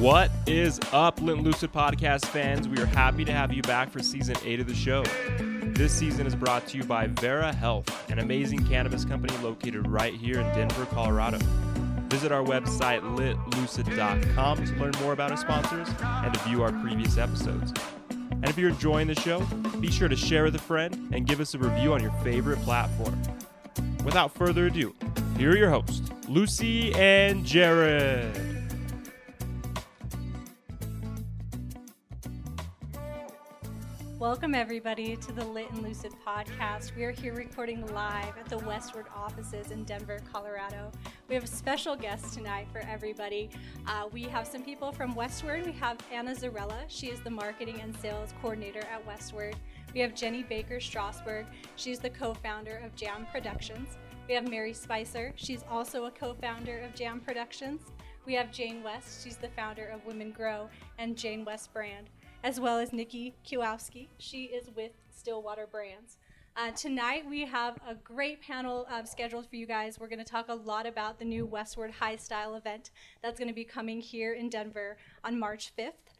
What is up, Lit Lucid Podcast fans? We are happy to have you back for Season 8 of the show. This season is brought to you by Vera Health, an amazing cannabis company located right here in Denver, Colorado. Visit our website, litlucid.com, to learn more about our sponsors and to view our previous episodes. And if you're enjoying the show, be sure to share with a friend and give us a review on your favorite platform. Without further ado, here are your hosts, Lucy and Jared. Welcome, everybody, to the Lit and Lucid podcast. We are here recording live at the Westword offices in Denver, Colorado. We have a special guest tonight for everybody. We have some people from Westword. We have Anna Zarella. She is the marketing and sales coordinator at Westword. We have Jenny Baker Strasberg. She's the co-founder of Jam Productions. We have Mary Spicer. She's also a co-founder of Jam Productions. We have Jane West. She's the founder of Women Grow and Jane West Brand, as well as Nikki Kiewowski. She is with Stillwater Brands. Tonight we have a great panel scheduled for you guys. We're gonna talk a lot about the new Westword High Style event that's gonna be coming here in Denver on March 5th.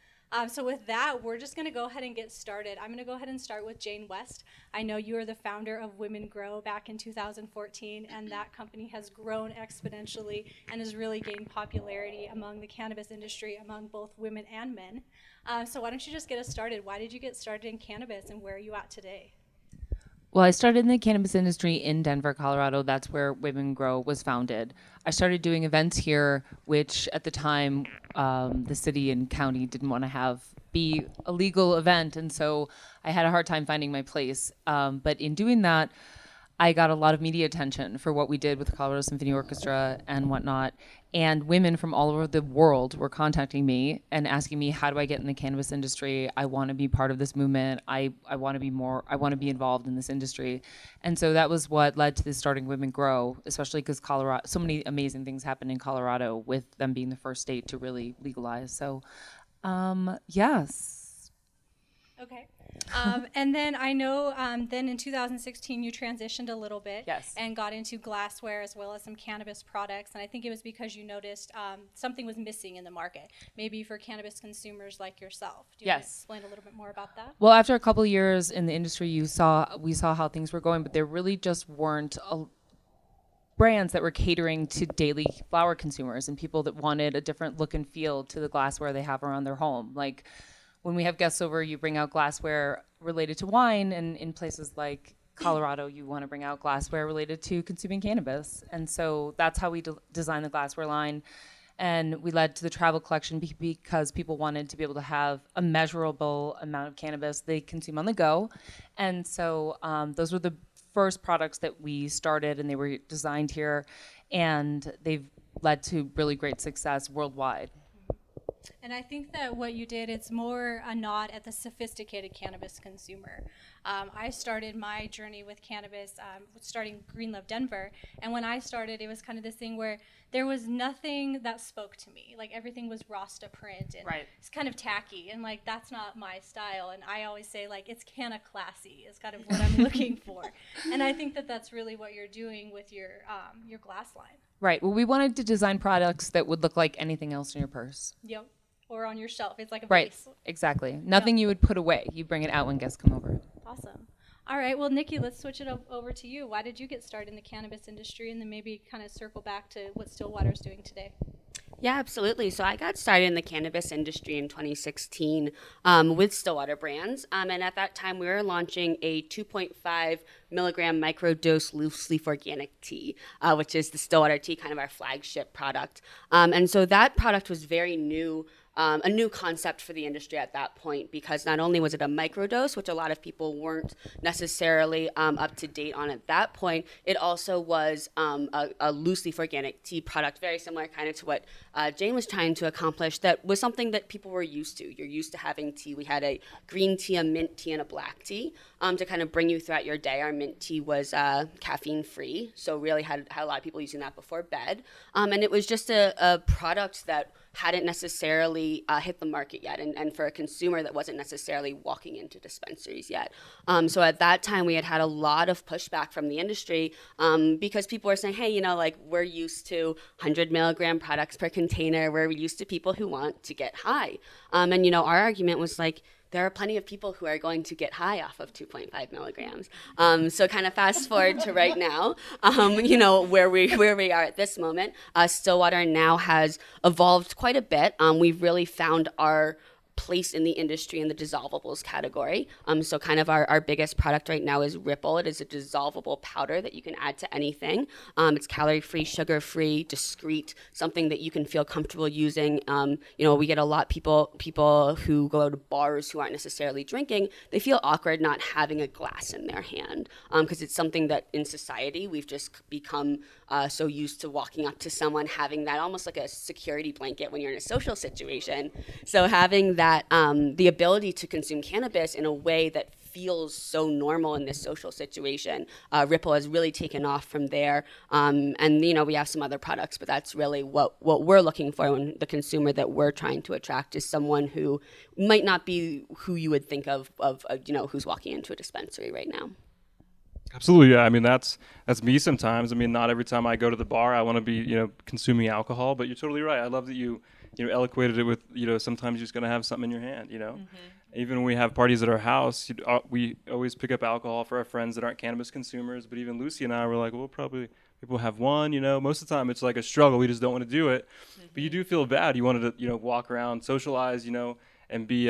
So with that, we're just gonna go ahead and get started. I'm gonna go ahead and start with Jane West. I know you are the founder of Women Grow back in 2014, and that company has grown exponentially and has really gained popularity among the cannabis industry, among both women and men. So why don't you just get us started? Why did you get started in cannabis, and where are you at today? Well, I started in the cannabis industry in Denver, Colorado. That's where Women Grow was founded. I started doing events here, which at the time, the city and county didn't want to have be a legal event. And so I had a hard time finding my place. But in doing that, I got a lot of media attention for what we did with the Colorado Symphony Orchestra and whatnot. And women from all over the world were contacting me and asking me, how do I get in the cannabis industry? I want to be part of this movement. I want to be more, I want to be involved in this industry. And so that was what led to this starting Women Grow, especially because Colorado, so many amazing things happened in Colorado with them being the first state to really legalize. So, yes. Okay. And then I know then in 2016 you transitioned a little bit, yes, and got into glassware as well as some cannabis products. And I think it was because you noticed something was missing in the market, maybe for cannabis consumers like yourself. Do you want to explain a little bit more about that? Well, after a couple of years in the industry, we saw how things were going, but there really just weren't brands that were catering to daily flower consumers and people that wanted a different look and feel to the glassware they have around their home. Like, when we have guests over, you bring out glassware related to wine, and in places like Colorado, you want to bring out glassware related to consuming cannabis. And so that's how we designed the glassware line. And we led to the travel collection because people wanted to be able to have a measurable amount of cannabis they consume on the go. And so those were the first products that we started, and they were designed here, and they've led to really great success worldwide. And I think that what you did, it's more a nod at the sophisticated cannabis consumer. I started my journey with cannabis starting Green Love Denver. And when I started, it was kind of this thing where there was nothing that spoke to me. Like, everything was Rasta print and it's kind of tacky. And like, that's not my style. And I always say, like, it's canna classy is kind of what I'm looking for. And I think that that's really what you're doing with your glass line. Right. Well, we wanted to design products that would look like anything else in your purse. Yep. Or on your shelf. It's like a vase. Right. Exactly. Nothing you would put away. You bring it out when guests come over. Awesome. All right. Well, Nikki, let's switch it over to you. Why did you get started in the cannabis industry, and then maybe kind of circle back to what Stillwater is doing today? Yeah, absolutely. So I got started in the cannabis industry in 2016 with Stillwater Brands. And at that time, we were launching a 2.5 milligram microdose loose leaf organic tea, which is the Stillwater tea, kind of our flagship product. And so that product was very new. A new concept for the industry at that point, because not only was it a microdose, which a lot of people weren't necessarily up to date on at that point, it also was a loose leaf organic tea product, very similar kind of to what Jane was trying to accomplish, that was something that people were used to. You're used to having tea. We had a green tea, a mint tea, and a black tea. to kind of bring you throughout your day. Our mint tea was caffeine free, so really had a lot of people using that before bed. And it was just a product that hadn't necessarily hit the market yet, and for a consumer that wasn't necessarily walking into dispensaries yet. So at that time, we had a lot of pushback from the industry because people were saying, hey, you know, like, we're used to 100 milligram products per container. We're used to people who want to get high. And, you know, our argument was like, there are plenty of people who are going to get high off of 2.5 milligrams. So kind of fast forward to right now, you know, where we are at this moment. Stillwater now has evolved quite a bit. We've really found our place in the industry in the dissolvables category. So kind of our biggest product right now is Ripple. It is a dissolvable powder that you can add to anything. It's calorie-free, sugar-free, discreet, something that you can feel comfortable using. You know, we get a lot of people who go to bars who aren't necessarily drinking, they feel awkward not having a glass in their hand because it's something that in society we've just become so used to walking up to someone, having that almost like a security blanket when you're in a social situation. So having that the ability to consume cannabis in a way that feels so normal in this social situation. Ripple has really taken off from there. And, you know, we have some other products, but that's really what we're looking for when the consumer that we're trying to attract is someone who might not be who you would think of you know, who's walking into a dispensary right now. Absolutely, yeah. I mean, that's me sometimes. I mean, not every time I go to the bar, I want to be, you know, consuming alcohol, but you're totally right. I love that you eloquated it with, you know, sometimes you're just going to have something in your hand, you know. Mm-hmm. Even when we have parties at our house, we always pick up alcohol for our friends that aren't cannabis consumers. But even Lucy and I were like, well, probably people have one, you know. Most of the time it's like a struggle. We just don't want to do it. Mm-hmm. But you do feel bad. You wanted to, you know, walk around, socialize, you know, and be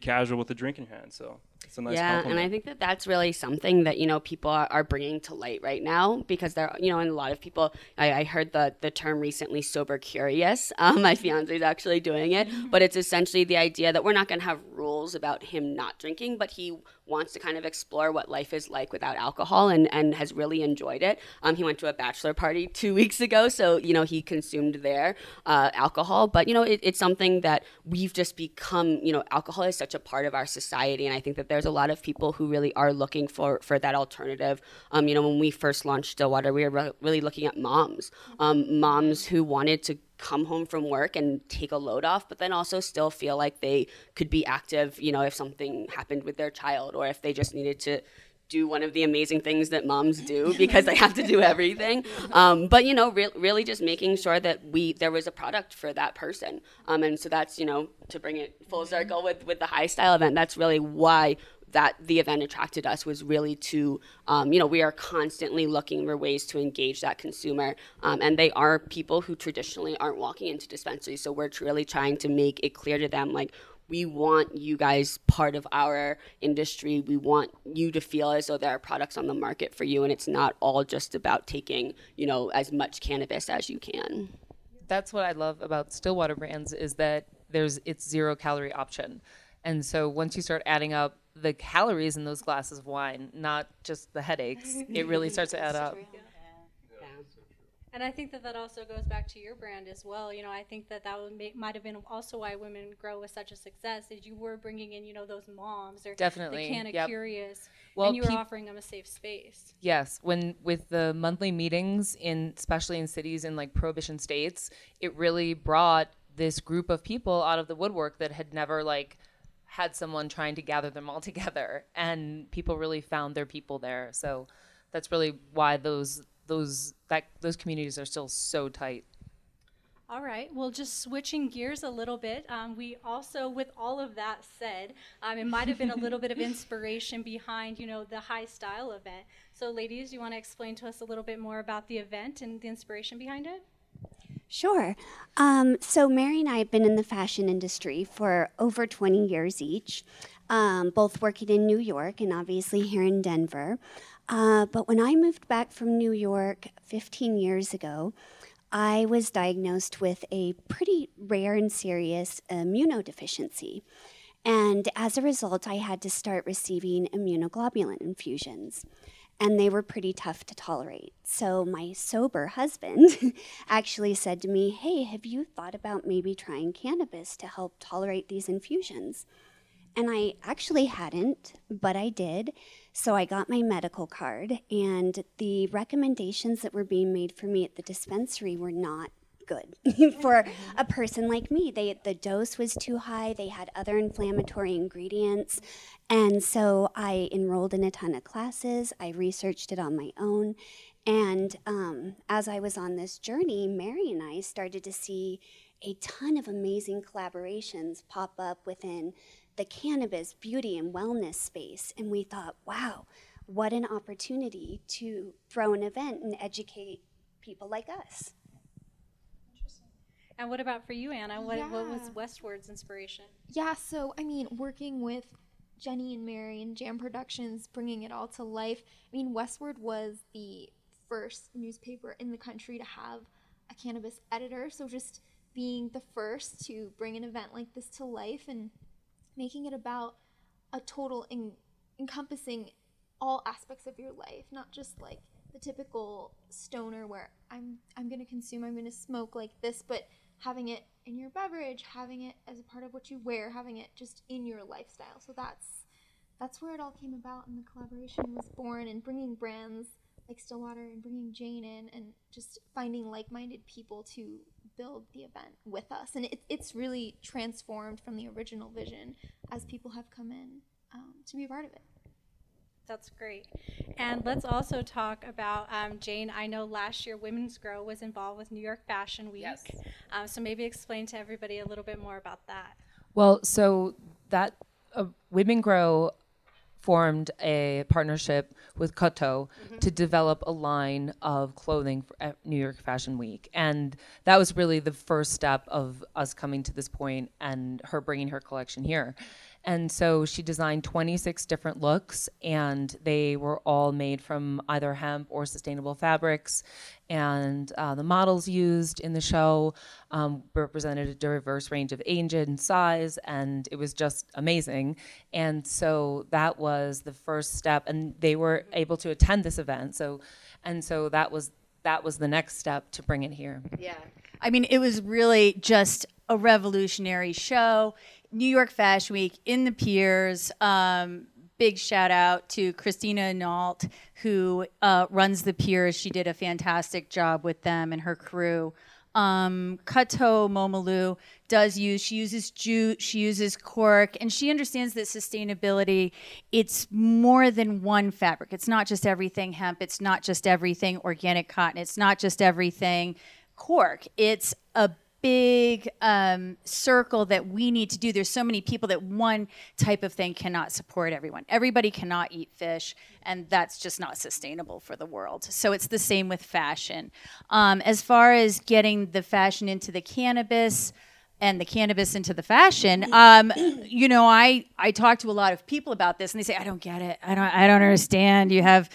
casual with a drink in your hand. So it's a nice compliment. And I think that that's really something that, you know, people are bringing to light right now because they're, you know, and a lot of people, I heard the term recently, sober curious. My fiance is actually doing it, but it's essentially the idea that we're not going to have rules about him not drinking, but he wants to kind of explore what life is like without alcohol and has really enjoyed it. He went to a bachelor party 2 weeks ago, so, you know, he consumed their alcohol. But, you know, it's something that we've just become, you know, alcohol is such a part of our society, and I think that there's a lot of people who really are looking for that alternative. You know, when we first launched Stillwater, we were really looking at moms. Moms who wanted to come home from work and take a load off, but then also still feel like they could be active, you know, if something happened with their child or if they just needed to do one of the amazing things that moms do because they have to do everything. But, you know, really just making sure that there was a product for that person. And so that's, you know, to bring it full circle with the High Style event, that's really why the event attracted us, was really to, you know, we are constantly looking for ways to engage that consumer. And they are people who traditionally aren't walking into dispensaries. So we're really trying to make it clear to them, like, we want you guys part of our industry. We want you to feel as though there are products on the market for you. And it's not all just about taking, you know, as much cannabis as you can. That's what I love about Stillwater Brands, is that it's zero calorie option. And so once you start adding up the calories in those glasses of wine, not just the headaches, it really starts to add up. And I think that also goes back to your brand as well. You know, I think that might have been also why Women Grow was such a success, is you were bringing in, you know, those moms or the kind of curious, and you were offering them a safe space. Yes, with the monthly meetings, especially in cities in like prohibition states, it really brought this group of people out of the woodwork that had never like had someone trying to gather them all together, and people really found their people there. So that's really why those communities are still so tight. All right, well, just switching gears a little bit, we also, with all of that said, it might have been a little bit of inspiration behind, you know, the High Style event. So ladies, you want to explain to us a little bit more about the event and the inspiration behind it? Sure. So Mary and I have been in the fashion industry for over 20 years each, both working in New York and obviously here in Denver. But when I moved back from New York 15 years ago, I was diagnosed with a pretty rare and serious immunodeficiency. And as a result, I had to start receiving immunoglobulin infusions. And they were pretty tough to tolerate. So my sober husband actually said to me, "Hey, have you thought about maybe trying cannabis to help tolerate these infusions?" and I actually hadn't, but I did. So I got my medical card, and the recommendations that were being made for me at the dispensary were not good for a person like me. The dose was too high. They had other inflammatory ingredients. And so I enrolled in a ton of classes. I researched it on my own. And as I was on this journey, Mary and I started to see a ton of amazing collaborations pop up within the cannabis, beauty, and wellness space. And we thought, wow, what an opportunity to throw an event and educate people like us. And what about for you, Anna? What was Westword's inspiration? Yeah, so, I mean, working with Jenny and Mary and Jam Productions, bringing it all to life. I mean, Westword was the first newspaper in the country to have a cannabis editor. So just being the first to bring an event like this to life and making it about a total encompassing all aspects of your life, not just like the typical stoner where I'm going to consume, I'm going to smoke like this, but having it in your beverage, having it as a part of what you wear, having it just in your lifestyle. So that's where it all came about, and the collaboration was born, and bringing brands like Stillwater and bringing Jane in and just finding like-minded people to build the event with us. And it's really transformed from the original vision as people have come in to be a part of it. That's great. And let's also talk about, Jane, I know last year Women Grow was involved with New York Fashion Week. Yes. So maybe explain to everybody a little bit more about that. Well, so that Women Grow formed a partnership with Cotto to develop a line of clothing at New York Fashion Week. And that was really the first step of us coming to this point and her bringing her collection here. And so she designed 26 different looks, and they were all made from either hemp or sustainable fabrics. And the models used in the show represented a diverse range of age and size, and it was just amazing. And so that was the first step, and they were able to attend this event. So that was the next step to bring it here. Yeah, I mean, it was really just a revolutionary show. New York Fashion Week in the Piers. Big shout out to Christina Nault, who runs the Piers. She did a fantastic job with them and her crew. Kato Mamalu she uses jute, she uses cork, and she understands that sustainability, it's more than one fabric. It's not just everything hemp. It's not just everything organic cotton. It's not just everything cork. It's a big circle that we need to do. There's so many people that one type of thing cannot support everyone. Everybody cannot eat fish, and that's just not sustainable for the world. So it's the same with fashion. As far as getting the fashion into the cannabis and the cannabis into the fashion, you know, I talk to a lot of people about this, and they say, I don't get it. I don't understand. You have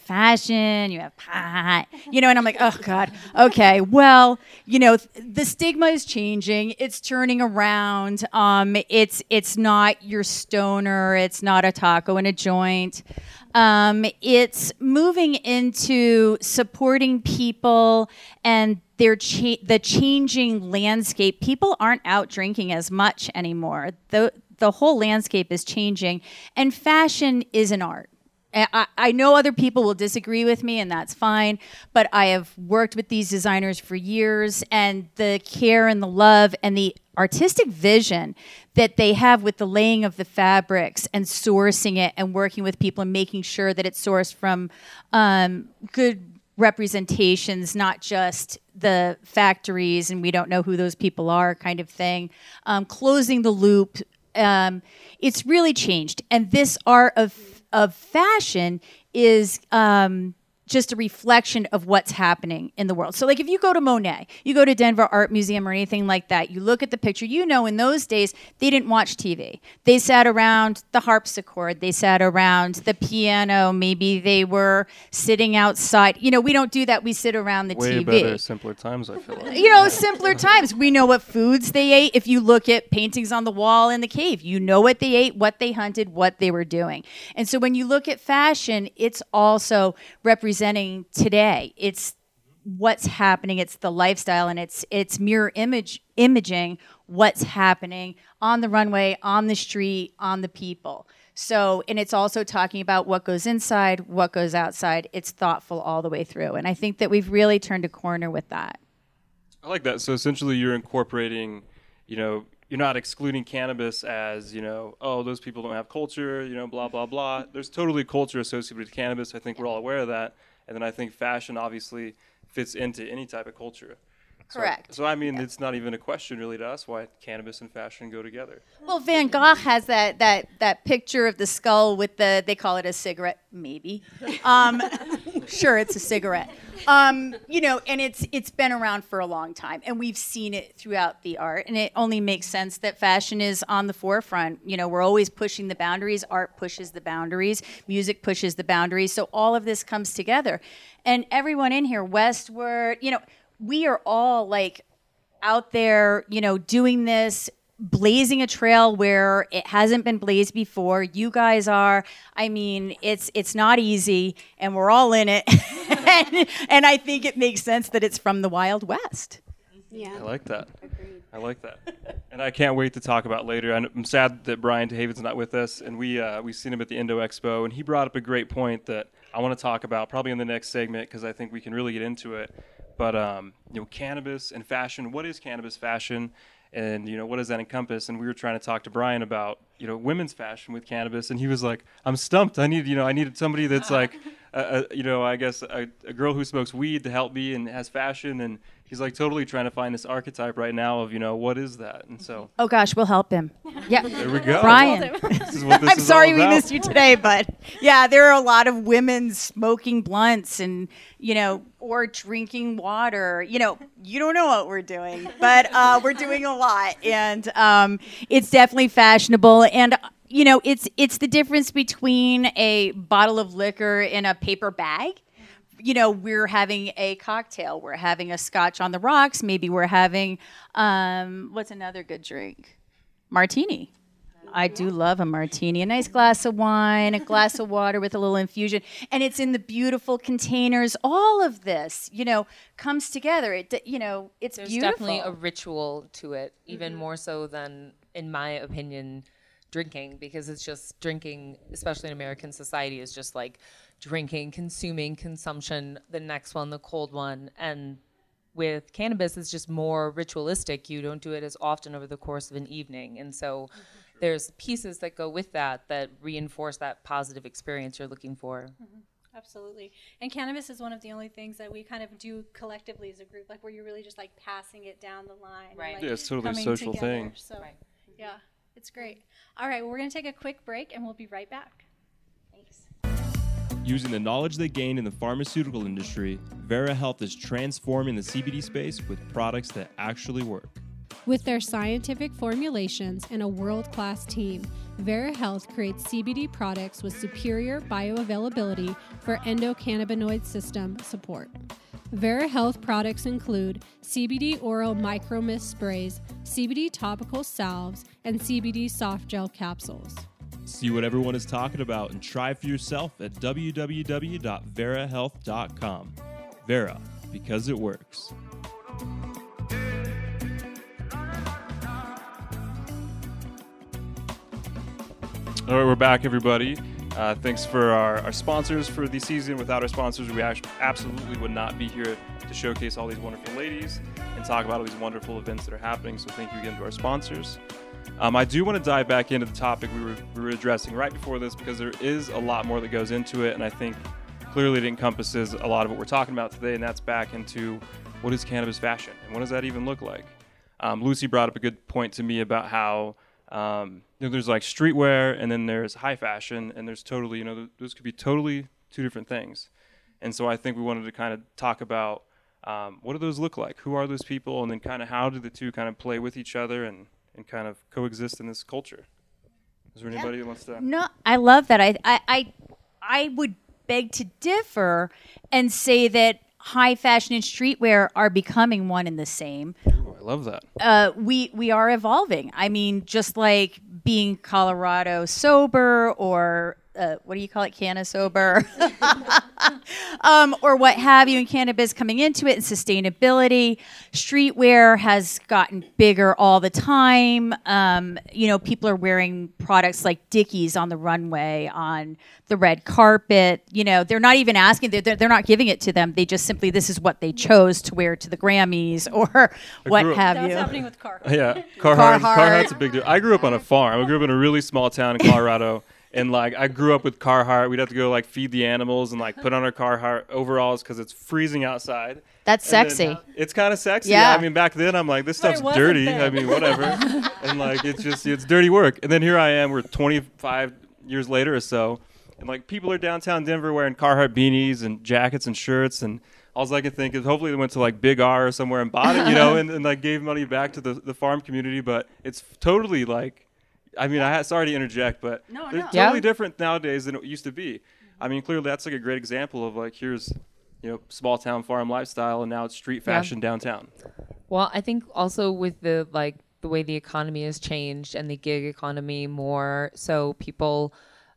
fashion, you have pot, you know, and I'm like, oh God, okay. Well, you know, the stigma is changing. It's turning around. It's not your stoner. It's not a taco and a joint. It's moving into supporting people and the changing landscape. People aren't out drinking as much anymore. The whole landscape is changing, and fashion is an art. I know other people will disagree with me, and that's fine, but I have worked with these designers for years, and the care and the love and the artistic vision that they have with the laying of the fabrics and sourcing it and working with people and making sure that it's sourced from good representations, not just the factories and we don't know who those people are kind of thing, closing the loop. It's really changed. And this art of fashion is just a reflection of what's happening in the world. So like if you go to Monet, you go to Denver Art Museum or anything like that, you look at the picture, you know in those days they didn't watch TV. They sat around the harpsichord. They sat around the piano. Maybe they were sitting outside. You know, we don't do that. We sit around the TV. Way better, simpler times, I feel like. You know, simpler times. We know what foods they ate. If you look at paintings on the wall in the cave, you know what they ate, what they hunted, what they were doing. And so when you look at fashion, it's also representing today. It's what's happening. It's the lifestyle, and it's mirror imaging what's happening on the runway, on the street, on the people. So, and it's also talking about what goes inside, what goes outside. It's thoughtful all the way through. And I think that we've really turned a corner with that. I like that. So essentially you're incorporating, you know, you're not excluding cannabis as, you know, oh, those people don't have culture, you know, blah, blah, blah. There's totally culture associated with cannabis. I think we're all aware of that. And then I think fashion obviously fits into any type of culture. Correct. So, I mean, it's not even a question really to us why cannabis and fashion go together. Well, Van Gogh has that picture of the skull with the, they call it a cigarette, maybe. Sure, it's a cigarette. You know, and it's been around for a long time, and we've seen it throughout the art, and it only makes sense that fashion is on the forefront. You know, we're always pushing the boundaries. Art pushes the boundaries. Music pushes the boundaries. So all of this comes together. And everyone in here, Westword, you know, we are all like out there, you know, doing this, blazing a trail where it hasn't been blazed before. You guys are, I mean, it's not easy, and we're all in it. and I think it makes sense that it's from the Wild West. Yeah. I like that. Agreed. I like that. And I can't wait to talk about later. I'm sad that Brian DeHaven's not with us, and we seen him at the Indo Expo, and he brought up a great point that I want to talk about probably in the next segment, because I think we can really get into it. But, you know, cannabis and fashion, what is cannabis fashion? And, you know, what does that encompass? And we were trying to talk to Brian about, you know, women's fashion with cannabis. And he was like, I'm stumped. I needed somebody that's like, you know, I guess a girl who smokes weed to help me and has fashion. And he's like totally trying to find this archetype right now of, you know, what is that? And so. Oh, gosh, we'll help him. Yeah. There we go. Brian. This is what I'm sorry we missed you today, but yeah, there are a lot of women smoking blunts and, you know, or drinking water. You know, you don't know what we're doing, but we're doing a lot. And it's definitely fashionable. And, you know, it's the difference between a bottle of liquor in a paper bag. You know, we're having a cocktail. We're having a scotch on the rocks. Maybe we're having, what's another good drink? Martini. I do love a martini, a nice glass of wine, a glass of water with a little infusion. And it's in the beautiful containers. All of this, you know, comes together. It, you know, it's There's beautiful. There's definitely a ritual to it, even more so than, in my opinion, drinking, because it's just drinking, especially in American society, is just like drinking, consuming, consumption, the next one, the cold one. And with cannabis, it's just more ritualistic. You don't do it as often over the course of an evening. And so there's pieces that go with that that reinforce that positive experience you're looking for. Absolutely. And cannabis is one of the only things that we kind of do collectively as a group, like where you're really just like passing it down the line. Right. Like yeah, it's totally a social thing. So, right. Yeah, it's great. All right, well, we're going to take a quick break, and we'll be right back. Using the knowledge they gained in the pharmaceutical industry, Vera Health is transforming the CBD space with products that actually work. With their scientific formulations and a world-class team, Vera Health creates CBD products with superior bioavailability for endocannabinoid system support. Vera Health products include CBD oral micromist sprays, CBD topical salves, and CBD soft gel capsules. See what everyone is talking about and try for yourself at www.verahealth.com. Vera, because it works. All right, we're back, everybody. Thanks for our sponsors for the season. Without our sponsors, we absolutely would not be here to showcase all these wonderful ladies and talk about all these wonderful events that are happening. So thank you again to our sponsors. I do want to dive back into the topic we were addressing right before this, because there is a lot more that goes into it, and I think clearly it encompasses a lot of what we're talking about today, and that's back into what is cannabis fashion, and what does that even look like? Lucy brought up a good point to me about how you know, there's like streetwear, and then there's high fashion, and there's totally, you know, those could be totally two different things. And so I think we wanted to kind of talk about what do those look like? Who are those people? And then kind of how do the two kind of play with each other and kind of coexist in this culture. Is there anybody who wants to? No, I love that. I would beg to differ and say that high fashion and streetwear are becoming one and the same. Ooh, I love that. We are evolving. I mean, just like being Colorado sober or what do you call it, canna-sober, or what have you, and cannabis coming into it, and sustainability. Streetwear has gotten bigger all the time. You know, people are wearing products like Dickies on the runway, on the red carpet. You know, they're not even asking, they're not giving it to them. They just simply, this is what they chose to wear to the Grammys or what have you. That's happening with Carhartt. Yeah, Carhartt's a big deal. I grew up on a farm. I grew up in a really small town in Colorado. And, like, I grew up with Carhartt. We'd have to go, like, feed the animals and, like, put on our Carhartt overalls because it's freezing outside. That's sexy. It's kind of sexy. Yeah. I mean, back then, I'm like, this stuff's dirty. I mean, whatever. And, like, it's just, it's dirty work. And then here I am. We're 25 years later or so. And, like, people are downtown Denver wearing Carhartt beanies and jackets and shirts. And all I could think is hopefully they went to, like, Big R or somewhere and bought it, you know, and, like, gave money back to the farm community. But it's totally, like, I mean, sorry to interject, but they're totally different nowadays than it used to be. I mean, clearly that's like a great example of like, here's, you know, small town farm lifestyle, and now it's street fashion downtown. Well, I think also with the, like, the way the economy has changed and the gig economy more, so people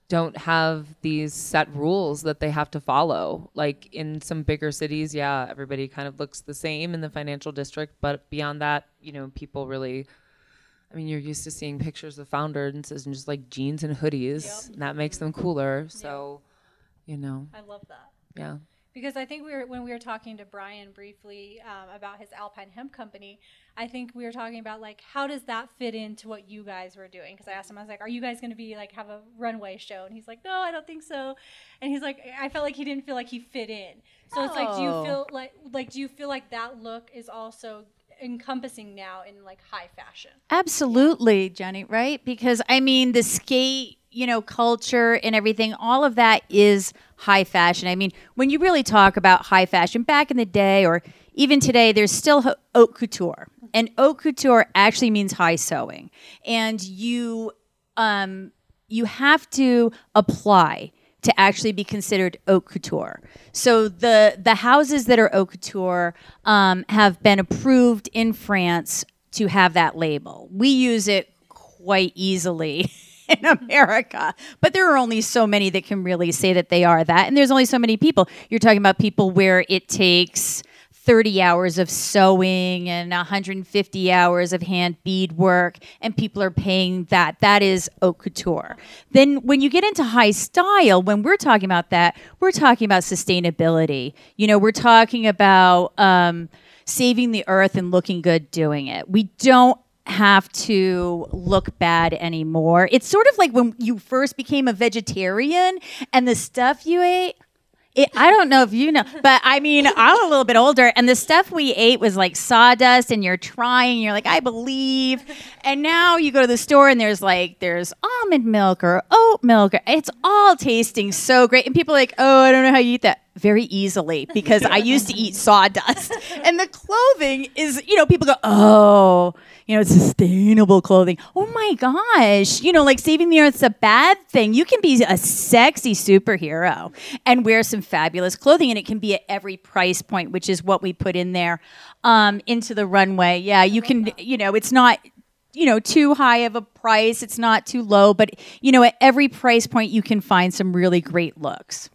don't have these set rules that they have to follow. Like in some bigger cities, yeah, everybody kind of looks the same in the financial district, but beyond that, you know, people really... I mean, you're used to seeing pictures of founders and just like jeans and hoodies, and that makes them cooler. So, you know. I love that. Yeah. Because I think when we were talking to Brian briefly about his Alpine Hemp Company, I think we were talking about like, how does that fit into what you guys were doing? Because I asked him, I was like, are you guys going to be like, have a runway show? And he's like, no, I don't think so. And he's like, I felt like he didn't feel like he fit in. So it's like, do you feel like that look is also encompassing now in like high fashion? Absolutely, Jenny, right? Because I mean, the skate, you know, culture and everything, all of that is high fashion. I mean, when you really talk about high fashion back in the day or even today, there's still haute couture. And haute couture actually means high sewing. And you have to apply to actually be considered haute couture. So the houses that are haute couture have been approved in France to have that label. We use it quite easily in America, but there are only so many that can really say that they are that, and there's only so many people. You're talking about people where it takes 30 hours of sewing and 150 hours of hand bead work, and people are paying that. That is haute couture. Then when you get into high style, when we're talking about that, we're talking about sustainability. You know, we're talking about saving the earth and looking good doing it. We don't have to look bad anymore. It's sort of like when you first became a vegetarian and the stuff you ate... I don't know if you know, but I mean, I'm a little bit older, and the stuff we ate was like sawdust, and you're like, I believe. And now you go to the store, and there's almond milk or oat milk. It's all tasting so great. And people are like, oh, I don't know how you eat that. Very easily, because I used to eat sawdust. And the clothing is, you know, people go, oh, you know, it's sustainable clothing. Oh my gosh, you know, like saving the earth's a bad thing. You can be a sexy superhero and wear some fabulous clothing, and it can be at every price point, which is what we put in there into the runway. Yeah, you can, you know, it's not, you know, too high of a price. It's not too low, but, you know, at every price point, you can find some really great looks.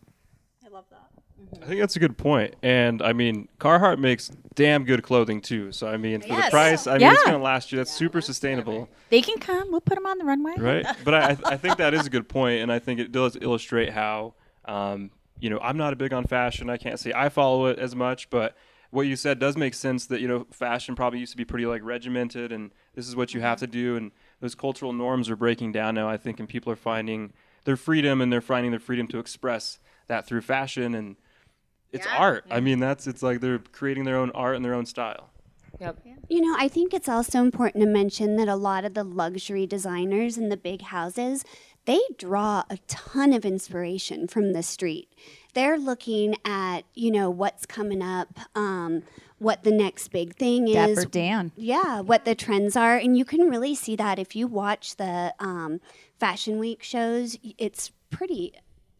I think that's a good point. And I mean, Carhartt makes damn good clothing too. So I mean, for the price, I mean, it's going to last you. That's super sustainable. They can come. We'll put them on the runway. Right. But I think that is a good point. And I think it does illustrate how, you know, I'm not big on fashion. I can't say I follow it as much. But what you said does make sense that, you know, fashion probably used to be pretty like regimented. And this is what you have to do. And those cultural norms are breaking down now, I think. And people are finding their freedom, and they're finding their freedom to express that through fashion. And it's art. I mean, it's like they're creating their own art and their own style. Yep. You know, I think it's also important to mention that a lot of the luxury designers in the big houses, they draw a ton of inspiration from the street. They're looking at, you know, what's coming up, what the next big thing is. Dapper Dan. Yeah, what the trends are. And you can really see that if you watch the Fashion Week shows. It's pretty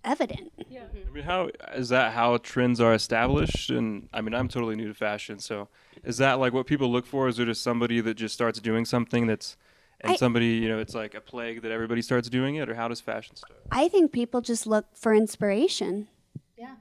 evident. Yeah. I mean, how is that how trends are established? And I mean, I'm totally new to fashion, so is that like what people look for? Is there just somebody that just starts doing something that's and somebody, you know, it's like a plague that everybody starts doing it? Or how does fashion start? I think people just look for inspiration. Yeah.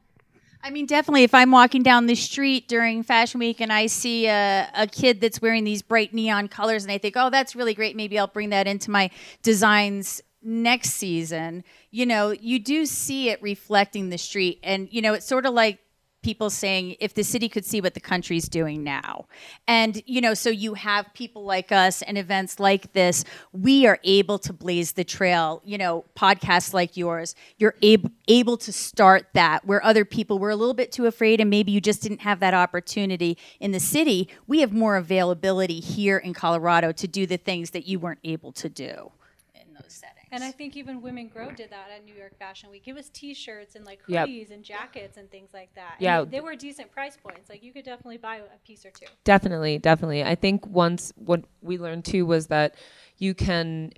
I mean, definitely, if I'm walking down the street during Fashion Week and I see a kid that's wearing these bright neon colors and I think, oh, that's really great, maybe I'll bring that into my designs next season, you know, you do see it reflecting the street. And, you know, it's sort of like people saying, if the city could see what the country's doing now. And, you know, so you have people like us and events like this, we are able to blaze the trail, you know, podcasts like yours, you're able to start that where other people were a little bit too afraid and maybe you just didn't have that opportunity in the city. We have more availability here in Colorado to do the things that you weren't able to do in those settings. And I think even Women Grow did that at New York Fashion Week. It was T-shirts and like hoodies and jackets and things like that. Yeah, and they were decent price points. Like you could definitely buy a piece or two. Definitely, definitely. I think once what we learned too was that you can.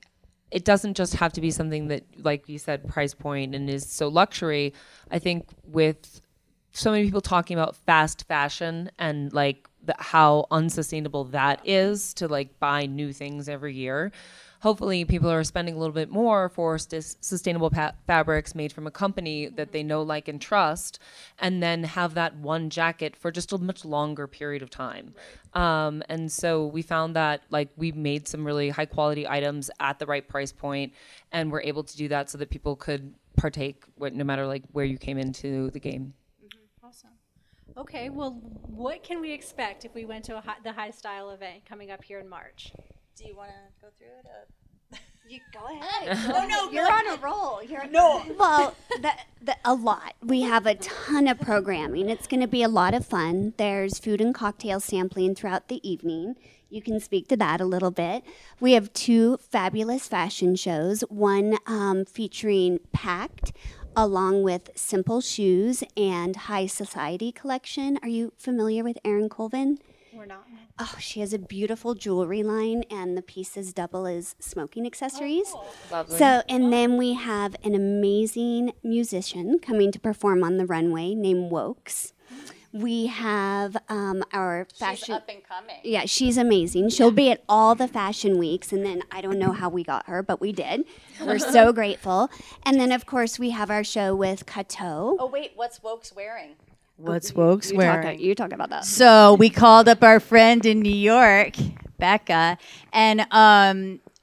It doesn't just have to be something that, like you said, price point and is so luxury. I think with so many people talking about fast fashion and like how unsustainable that is to like buy new things every year. Hopefully people are spending a little bit more for sustainable fabrics made from a company that they know, like, and trust, and then have that one jacket for just a much longer period of time. And so we found that, like, we made some really high quality items at the right price point, and we're able to do that so that people could partake no matter like where you came into the game. Mm-hmm. Awesome. Okay, well, what can we expect if we went to the High Style event coming up here in March? Do you want to go through it? You go ahead. Oh no, you're on a roll. Well, a lot. We have a ton of programming. It's going to be a lot of fun. There's food and cocktail sampling throughout the evening. You can speak to that a little bit. We have two fabulous fashion shows. One featuring Pact, along with Simple Shoes and High Society Collection. Are you familiar with Erin Colvin? We're not. Oh, she has a beautiful jewelry line, and the pieces double as smoking accessories. Oh, cool. Lovely. So, and then we have an amazing musician coming to perform on the runway named Wokes. We have our fashion. She's up and coming. Yeah, she's amazing. She'll be at all the fashion weeks, and then I don't know how we got her, but we did. We're so grateful. And then, of course, we have our show with Cotto. Oh, wait, what's Wokes wearing? What's Wokes wearing? You talk about that. So we called up our friend in New York, Becca, and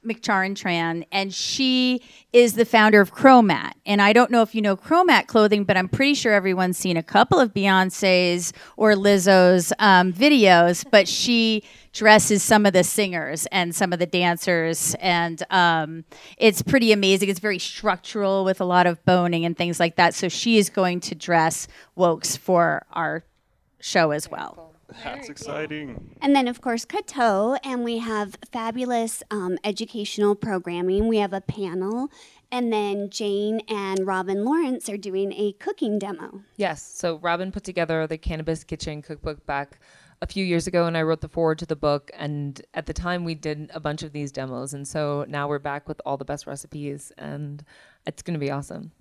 McCharen-Tran, and she is the founder of Chromat. And I don't know if you know Chromat clothing, but I'm pretty sure everyone's seen a couple of Beyonce's or Lizzo's videos, but she dresses some of the singers and some of the dancers, and it's pretty amazing. It's very structural with a lot of boning and things like that. So she is going to dress Wokes for our show as well. That's exciting. And then, of course, Cotto, and we have fabulous educational programming. We have a panel, and then Jane and Robin Lawrence are doing a cooking demo. Yes, so Robin put together the Cannabis Kitchen cookbook back a few years ago, and I wrote the foreword to the book, and at the time we did a bunch of these demos, and so now we're back with all the best recipes, and it's going to be awesome.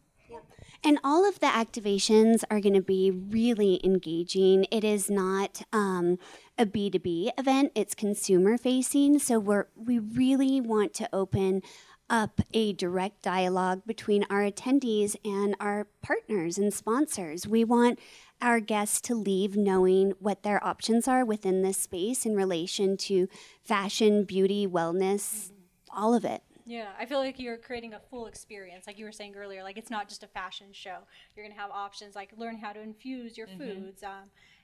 And all of the activations are going to be really engaging. It is not a B2B event. It's consumer-facing. So we really want to open up a direct dialogue between our attendees and our partners and sponsors. We want our guests to leave knowing what their options are within this space in relation to fashion, beauty, wellness, all of it. Yeah, I feel like you're creating a full experience. Like you were saying earlier, like it's not just a fashion show. You're going to have options, like learn how to infuse your foods.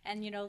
And, you know,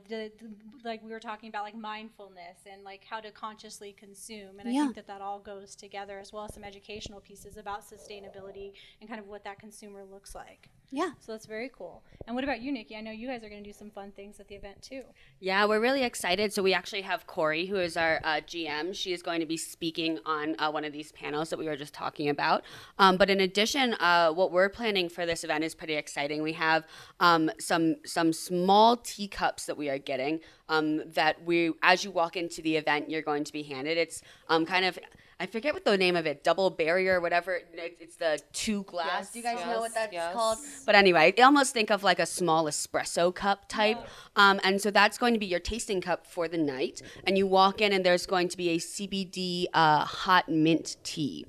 like we were talking about, like mindfulness and like how to consciously consume. And I think that all goes together, as well as some educational pieces about sustainability and kind of what that consumer looks like. Yeah. So that's very cool. And what about you, Nikki? I know you guys are going to do some fun things at the event too. Yeah, we're really excited. So we actually have Corey, who is our GM. She is going to be speaking on one of these panels that we were just talking about. But in addition, what we're planning for this event is pretty exciting. We have some small teacups that we are getting that as you walk into the event, you're going to be handed. It's kind of I forget what the name of it, double barrier, whatever. It's the two glass. Yes, do you guys know what that's called? But anyway, I almost think of like a small espresso cup type. Yeah. And so that's going to be your tasting cup for the night. And you walk in and there's going to be a CBD hot mint tea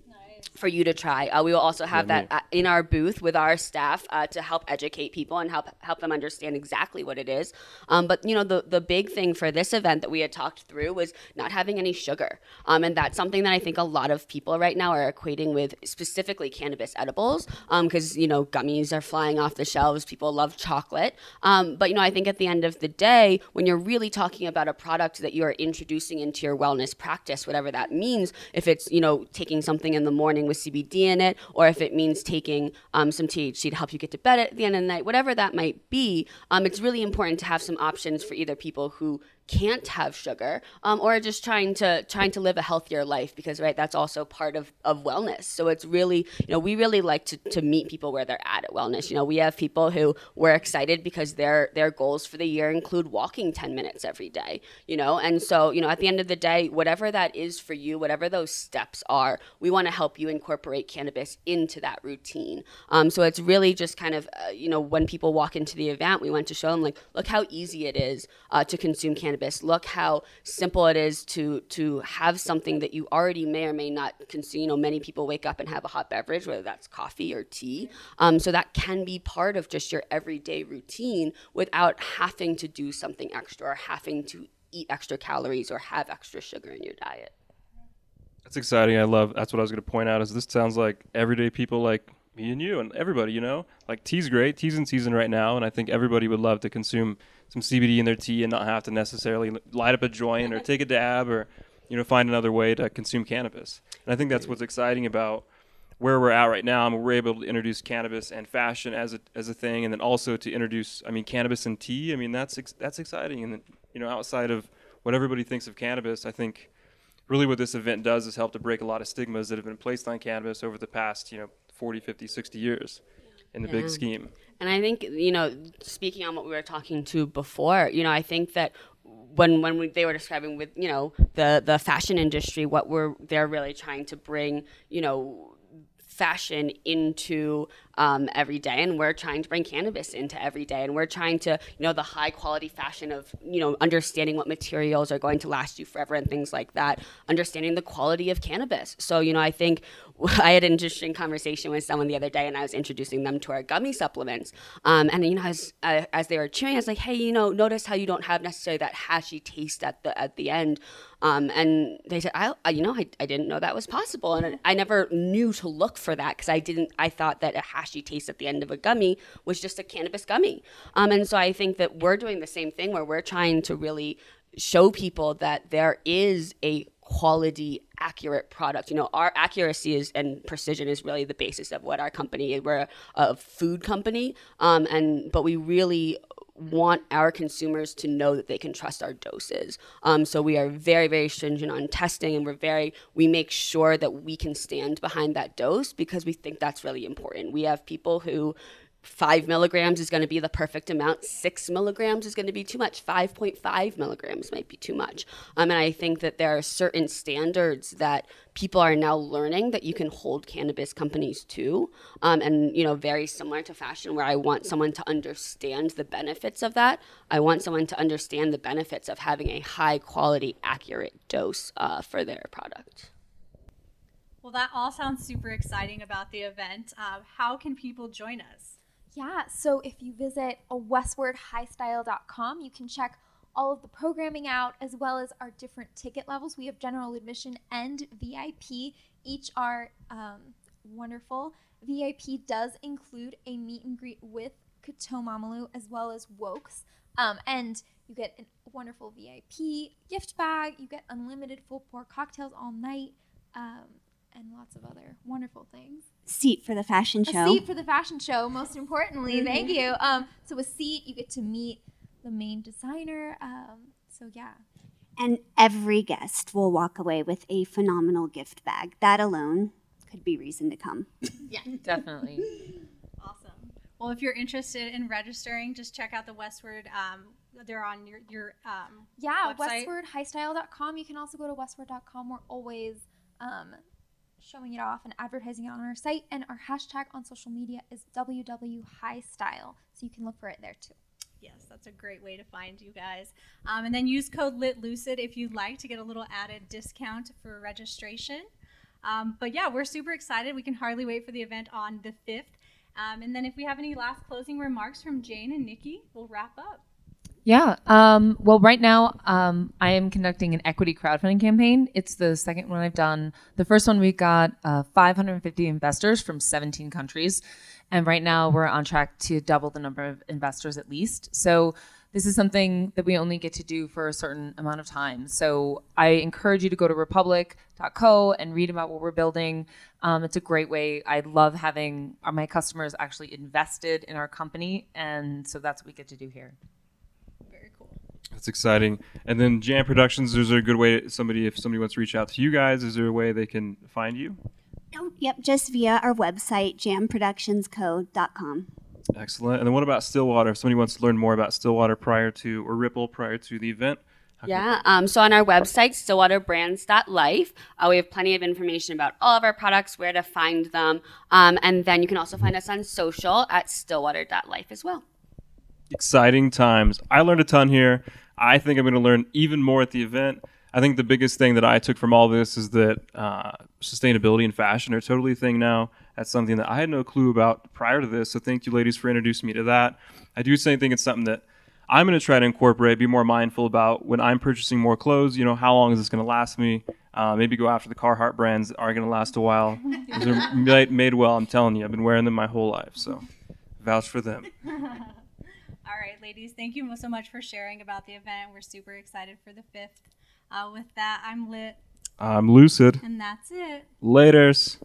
for you to try. We will also have that in our booth with our staff to help educate people and help them understand exactly what it is. But you know, the big thing for this event that we had talked through was not having any sugar. And that's something that I think a lot of people right now are equating with specifically cannabis edibles, because you know, gummies are flying off the shelves. People love chocolate. But you know, I think at the end of the day, when you're really talking about a product that you are introducing into your wellness practice, whatever that means, if it's, you know, taking something in the morning with CBD in it, or if it means taking some THC to help you get to bed at the end of the night, whatever that might be, it's really important to have some options for either people who can't have sugar or just trying to live a healthier life, because that's also part of wellness. So it's really, you know, we really like to meet people where they're at wellness. You know, we have people who were excited because their goals for the year include walking 10 minutes every day, you know. And so, you know, at the end of the day, whatever that is for you, whatever those steps are, we want to help you incorporate cannabis into that routine. So it's really just kind of, you know, when people walk into the event, we want to show them, like, look how easy it is to consume cannabis. Look how simple it is to have something that you already may or may not consume. You know, many people wake up and have a hot beverage, whether that's coffee or tea. So that can be part of just your everyday routine without having to do something extra or having to eat extra calories or have extra sugar in your diet. That's exciting. I love, that's what I was going to point out, is this sounds like everyday people like me and you and everybody, you know, like tea's great. Tea's in season right now. And I think everybody would love to consume some CBD in their tea and not have to necessarily light up a joint or take a dab or, you know, find another way to consume cannabis. And I think that's what's exciting about where we're at right now. I mean, we're able to introduce cannabis and fashion as a thing. And then also to introduce, I mean, cannabis and tea. I mean, that's exciting. And then, you know, outside of what everybody thinks of cannabis, I think really what this event does is help to break a lot of stigmas that have been placed on cannabis over the past, you know, 40, 50, 60 years in the big scheme. And I think, you know, speaking on what we were talking to before, you know, I think that when they were describing with, you know, the fashion industry, what they're really trying to bring, you know, fashion into every day, and we're trying to bring cannabis into every day, and we're trying to, you know, the high quality fashion of, you know, understanding what materials are going to last you forever and things like that, understanding the quality of cannabis. So, you know, I think I had an interesting conversation with someone the other day, and I was introducing them to our gummy supplements, and, you know, as they were chewing, I was like, hey, you know, notice how you don't have necessarily that hashy taste at the end. And they said, I didn't know that was possible. And I never knew to look for that, because I thought that a hashy taste at the end of a gummy was just a cannabis gummy. And so I think that we're doing the same thing, where we're trying to really show people that there is a quality, accurate product. You know, our accuracy and precision is really the basis of what our company is. We're a food company, but we really want our consumers to know that they can trust our doses. So we are very, very stringent on testing, and we make sure that we can stand behind that dose, because we think that's really important. We have people who 5 milligrams is going to be the perfect amount. 6 milligrams is going to be too much. 5.5 milligrams might be too much. And I think that there are certain standards that people are now learning that you can hold cannabis companies to. And, you know, very similar to fashion, where I want someone to understand the benefits of that. I want someone to understand the benefits of having a high quality, accurate dose for their product. Well, that all sounds super exciting about the event. How can people join us? Yeah, so if you visit westwardhighstyle.com, you can check all of the programming out, as well as our different ticket levels. We have general admission and VIP. Each are wonderful. VIP does include a meet and greet with Kato Mamalu, as well as Wokes. And you get a wonderful VIP gift bag. You get unlimited full pour cocktails all night, and lots of other wonderful things. Seat for the fashion show. A seat for the fashion show, most importantly. Mm-hmm. Thank you. So a seat, you get to meet the main designer. So yeah. And every guest will walk away with a phenomenal gift bag. That alone could be reason to come. Yeah, definitely. Awesome. Well, if you're interested in registering, just check out the Westword. They're on your website. Yeah, westwardhighstyle.com. You can also go to westward.com. We're always showing it off and advertising it on our site, and our hashtag on social media is WWHighStyle, so you can look for it there too. Yes, that's a great way to find you guys. And then use code LitLucid if you'd like to get a little added discount for registration. But yeah, we're super excited. We can hardly wait for the event on the 5th. And then if we have any last closing remarks from Jane and Nikki, we'll wrap up. Yeah. Well, right now I am conducting an equity crowdfunding campaign. It's the second one I've done. The first one we got 550 investors from 17 countries. And right now we're on track to double the number of investors at least. So this is something that we only get to do for a certain amount of time. So I encourage you to go to republic.co and read about what we're building. It's a great way. I love having my customers actually invested in our company. And so that's what we get to do here. That's exciting. And then Jam Productions, is there a good way if somebody wants to reach out to you guys, is there a way they can find you? Oh, yep, just via our website, jamproductionsco.com. Excellent. And then what about Stillwater? If somebody wants to learn more about Stillwater prior to, or Ripple prior to the event. Yeah, so on our website, stillwaterbrands.life, we have plenty of information about all of our products, where to find them. And then you can also find us on social at stillwater.life as well. Exciting times. I learned a ton here. I think I'm going to learn even more at the event. I think the biggest thing that I took from all this is that sustainability and fashion are totally a thing now. That's something that I had no clue about prior to this. So thank you, ladies, for introducing me to that. I do think it's something that I'm going to try to incorporate, be more mindful about when I'm purchasing more clothes. You know, how long is this going to last me? Maybe go after the Carhartt brands that are going to last a while. Those are made well, I'm telling you. I've been wearing them my whole life. So vouch for them. All right, ladies, thank you so much for sharing about the event. We're super excited for the 5th. With that, I'm Lit. I'm Lucid. And that's it. Laters.